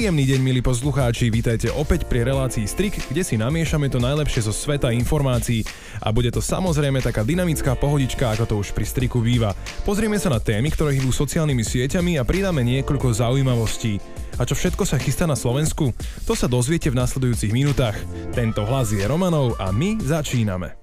Príjemný deň, milí poslucháči, vítajte opäť pri relácii Strik, kde si namiešame to najlepšie zo sveta informácií a bude to samozrejme taká dynamická pohodička, ako to už pri Striku býva. Pozrieme sa na témy, ktoré hýbu sociálnymi sieťami a pridáme niekoľko zaujímavostí. A čo všetko sa chystá na Slovensku? To sa dozviete v nasledujúcich minútach. Tento hlas je Romanov a my začíname.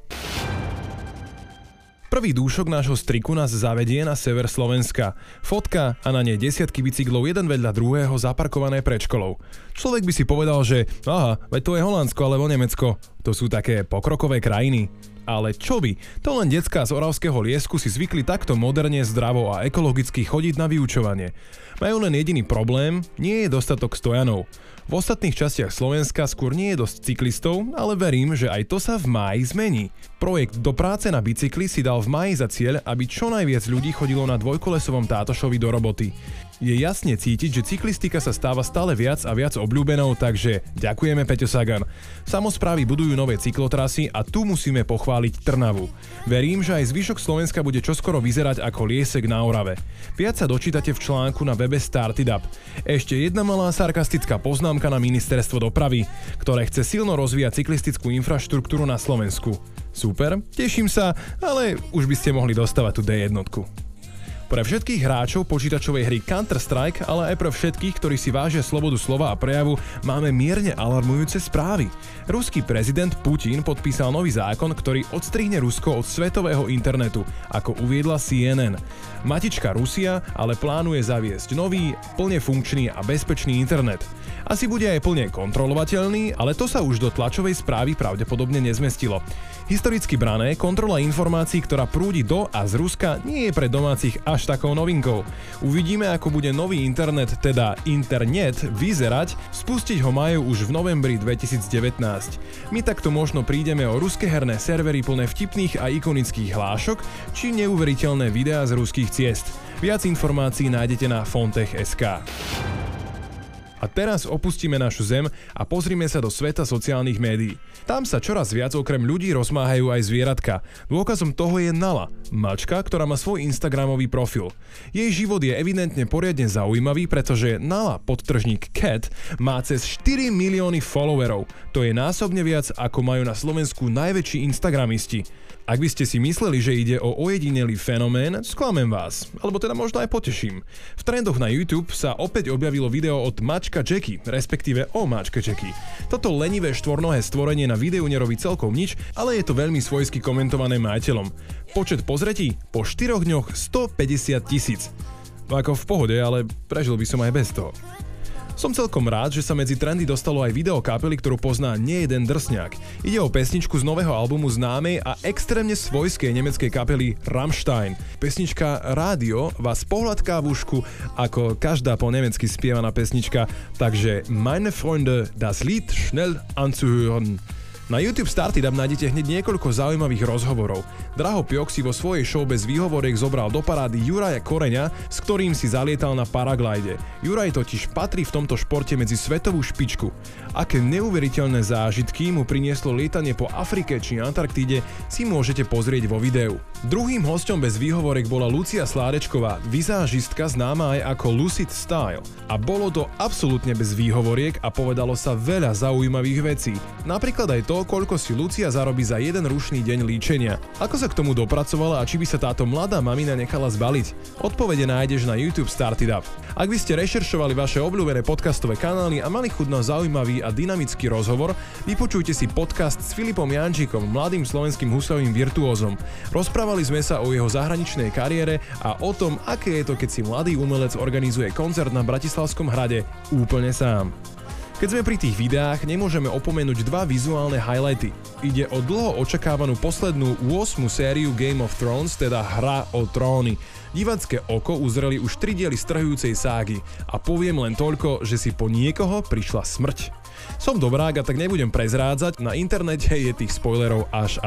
Prvý dúšok nášho Striku nás zavedie na sever Slovenska. Fotka a na nej desiatky bicyklov jeden vedľa druhého zaparkované pred školou. Človek by si povedal, že aha, veď to je Holandsko alebo Nemecko. To sú také pokrokové krajiny. Ale čo by? To len decká z Oravského Liesku si zvykli takto moderne, zdravo a ekologicky chodiť na vyučovanie. Majú len jediný problém, nie je dostatok stojanov. V ostatných častiach Slovenska skôr nie je dosť cyklistov, ale verím, že aj to sa v máji zmení. Projekt Do práce na bicykli si dal v máji za cieľ, aby čo najviac ľudí chodilo na dvojkolesovom tátošovi do roboty. Je jasne cítiť, že cyklistika sa stáva stále viac a viac obľúbenou, takže ďakujeme Peťo Sagan. Samosprávy budujú nové cyklotrasy a tu musíme pochváliť Trnavu. Verím, že aj zvyšok Slovenska bude čoskoro vyzerať ako liesek na Orave. Viac sa dočítate v článku na webe Start It Up. Ešte jedna malá sarkastická poznámka na ministerstvo dopravy, ktoré chce silno rozvíjať cyklistickú infraštruktúru na Slovensku. Super, teším sa, ale už by ste mohli dostávať tú D1. Pre všetkých hráčov počítačovej hry Counter-Strike, ale aj pre všetkých, ktorí si vážia slobodu slova a prejavu, máme mierne alarmujúce správy. Ruský prezident Putin podpísal nový zákon, ktorý odstrihne Rusko od svetového internetu, ako uviedla CNN. Matička Rusia ale plánuje zaviesť nový, plne funkčný a bezpečný internet. Asi bude aj plne kontrolovateľný, ale to sa už do tlačovej správy pravdepodobne nezmestilo. Historicky brané, kontrola informácií, ktorá prúdi do a z Ruska, nie je pre domácich až takou novinkou. Uvidíme, ako bude nový internet, teda internet, vyzerať. Spustiť ho majú už v novembri 2019. My takto možno prídeme o ruské herné servery plné vtipných a ikonických hlášok či neuveriteľné videá z ruských ciest. Viac informácií nájdete na Fontech.sk. A teraz opustíme našu zem a pozrime sa do sveta sociálnych médií. Tam sa čoraz viac okrem ľudí rozmáhajú aj zvieratka. Dôkazom toho je Nala, mačka, ktorá má svoj instagramový profil. Jej život je evidentne poriadne zaujímavý, pretože Nala, podtržník Cat, má cez 4 milióny followerov. To je násobne viac, ako majú na Slovensku najväčší instagramisti. Ak by ste si mysleli, že ide o ojedinelý fenomén, sklamem vás, alebo teda možno aj poteším. V trendoch na YouTube sa opäť objavilo video od mačka Jackie, respektíve o mačke Jackie. Toto lenivé štvornohé stvorenie na videu nerobí celkom nič, ale je to veľmi svojsky komentované majiteľom. Počet pozretí po 4 dňoch 150 000. Ako v pohode, ale prežil by som aj bez toho. Som celkom rád, že sa medzi trendy dostalo aj video kapely, ktorú pozná nejeden drsňák. Ide o pesničku z nového albumu známej a extrémne svojskej nemeckej kapely Rammstein. Pesnička Rádio vás pohľadká v ušku, ako každá po nemecky spievaná pesnička, takže Meine Freunde, das Lied schnell anzuhören. Na YouTube Start It Up nájdete hneď niekoľko zaujímavých rozhovorov. Draho Pjok si vo svojej show bez výhovoriek zobral do parády Juraja Koreňa, s ktorým si zalietal na paraglide. Juraj totiž patrí v tomto športe medzi svetovú špičku. Aké neuveriteľné zážitky mu prinieslo lietanie po Afrike či Antarktíde, si môžete pozrieť vo videu. Druhým hosťom bez výhovorek bola Lucia Sládečková, vizážistka známa aj ako Lucid Style. A bolo to absolútne bez výhovoriek a povedalo sa veľa zaujímavých vecí. Napríklad aj to, koľko si Lucia zarobí za jeden rušný deň líčenia. Ako sa k tomu dopracovala a či by sa táto mladá mamina nechala zbaliť? Odpovede nájdeš na YouTube Start It Up. Ak by ste rešeršovali vaše obľúbené podcastové kanály a mali chuť na zaujímavý a dynamický rozhovor, vypočujte si podcast s Filipom Jančíkom, mladým slovenským husovým virtuózom. Rozprávali sme sa o jeho zahraničnej kariére a o tom, aké je to, keď si mladý umelec organizuje koncert na Bratislavskom hrade úplne sám. Keď sme pri tých videách, nemôžeme opomenúť dva vizuálne highlighty. Ide o dlho očakávanú poslednú 8. sériu Game of Thrones, teda Hra o tróny. Divácke oko uzreli už 3 diely strhujúcej ságy a poviem len toľko, že si po niekoho prišla smrť. Som dobrák a tak nebudem prezrádzať, na internete je tých spoilerov až.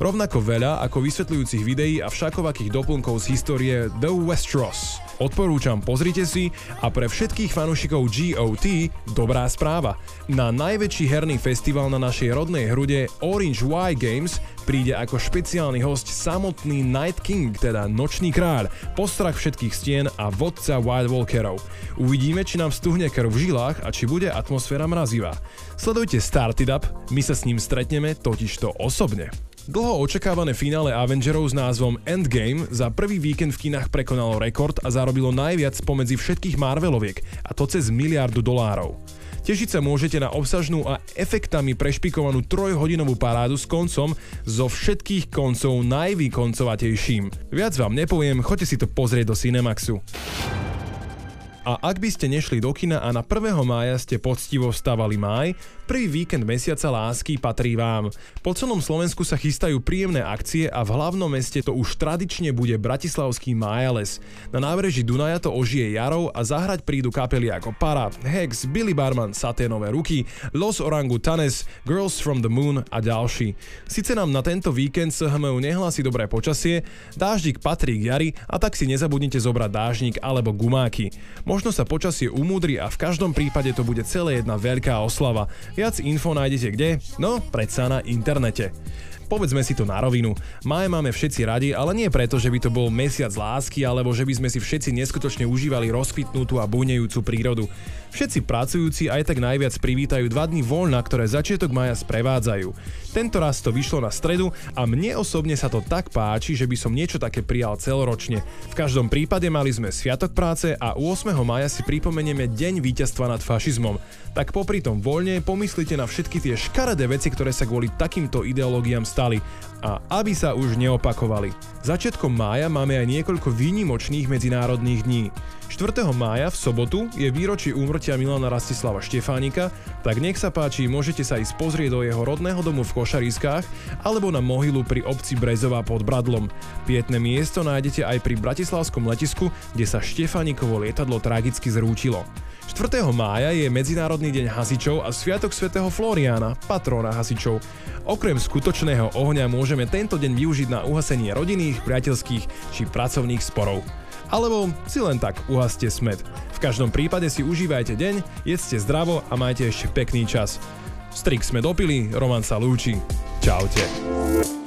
Rovnako veľa ako vysvetľujúcich videí a všakovakých doplnkov z histórie The Westeros. Odporúčam, pozrite si. A pre všetkých fanúšikov GOT dobrá správa. Na najväčší herný festival na našej rodnej hrude Orange Y Games príde ako špeciálny hosť samotný Night King, teda Nočný kráľ, postrach všetkých stien a vodca Wild Walkerov. Uvidíme, či nám stuhne krv v žilách a či bude atmosféra mrazivá. Sledujte Start It Up, my sa s ním stretneme totižto osobne. Dlho očakávané finále Avengerov s názvom Endgame za prvý víkend v kinách prekonalo rekord a zarobilo najviac pomedzi všetkých Marveloviek, a to cez $1 miliardu. Tešiť sa môžete na obsažnú a efektami prešpikovanú 3-hodinovú parádu s koncom zo všetkých koncov najvýkoncovatejším. Viac vám nepoviem, choďte si to pozrieť do Cinemaxu. A ak by ste nešli do kina a na 1. mája ste poctivo vstávali máj, prvý víkend mesiaca lásky patrí vám. Po celom Slovensku sa chystajú príjemné akcie a v hlavnom meste to už tradične bude bratislavský Májales. Na nábreží Dunaja to ožije jarou a zahrať prídu kapely ako Para, Hex, Billy Barman, Saténové ruky, Los Orangutanes, Girls from the Moon a ďalší. Sice nám na tento víkend SHMU nehlási dobré počasie, dáždik patrí k jari, a tak si nezabudnite zobrať dážnik alebo gumáky. Možno sa počasie umúdri a v každom prípade to bude celé jedna veľká oslava. Viac info nájdete kde? No, predsa na internete. Povedzme si to na rovinu. Máj máme všetci radi, ale nie preto, že by to bol mesiac lásky, alebo že by sme si všetci neskutočne užívali rozkvitnutú a bujnejúcu prírodu. Všetci pracujúci aj tak najviac privítajú 2 dni voľna, ktoré začiatok mája sprevádzajú. Tento raz to vyšlo na stredu a mne osobne sa to tak páči, že by som niečo také prijal celoročne. V každom prípade mali sme sviatok práce a 8. mája si pripomenieme deň víťazstva nad fašizmom. Tak popri tom voľne pomyslite na všetky tie škaredé veci, ktoré sa kvôli takýmto ideológiám a aby sa už neopakovali. Začiatkom mája máme aj niekoľko výnimočných medzinárodných dní. 4. mája v sobotu je výročie úmrtia Milana Rastislava Štefánika, tak nech sa páči, môžete sa ísť pozrieť do jeho rodného domu v Košariskách alebo na mohylu pri obci Brezová pod Bradlom. Pietné miesto nájdete aj pri bratislavskom letisku, kde sa Štefánikovo lietadlo tragicky zrútilo. 4. mája je Medzinárodný deň hasičov a Sviatok svätého Floriána, patrona hasičov. Okrem skutočného ohňa môžeme tento deň využiť na uhasenie rodinných, priateľských či pracovných sporov. Alebo si len tak uhaste smet. V každom prípade si užívajte deň, jedzte zdravo a majte ešte pekný čas. Strik sme dopili, Roman sa lúči. Čaute.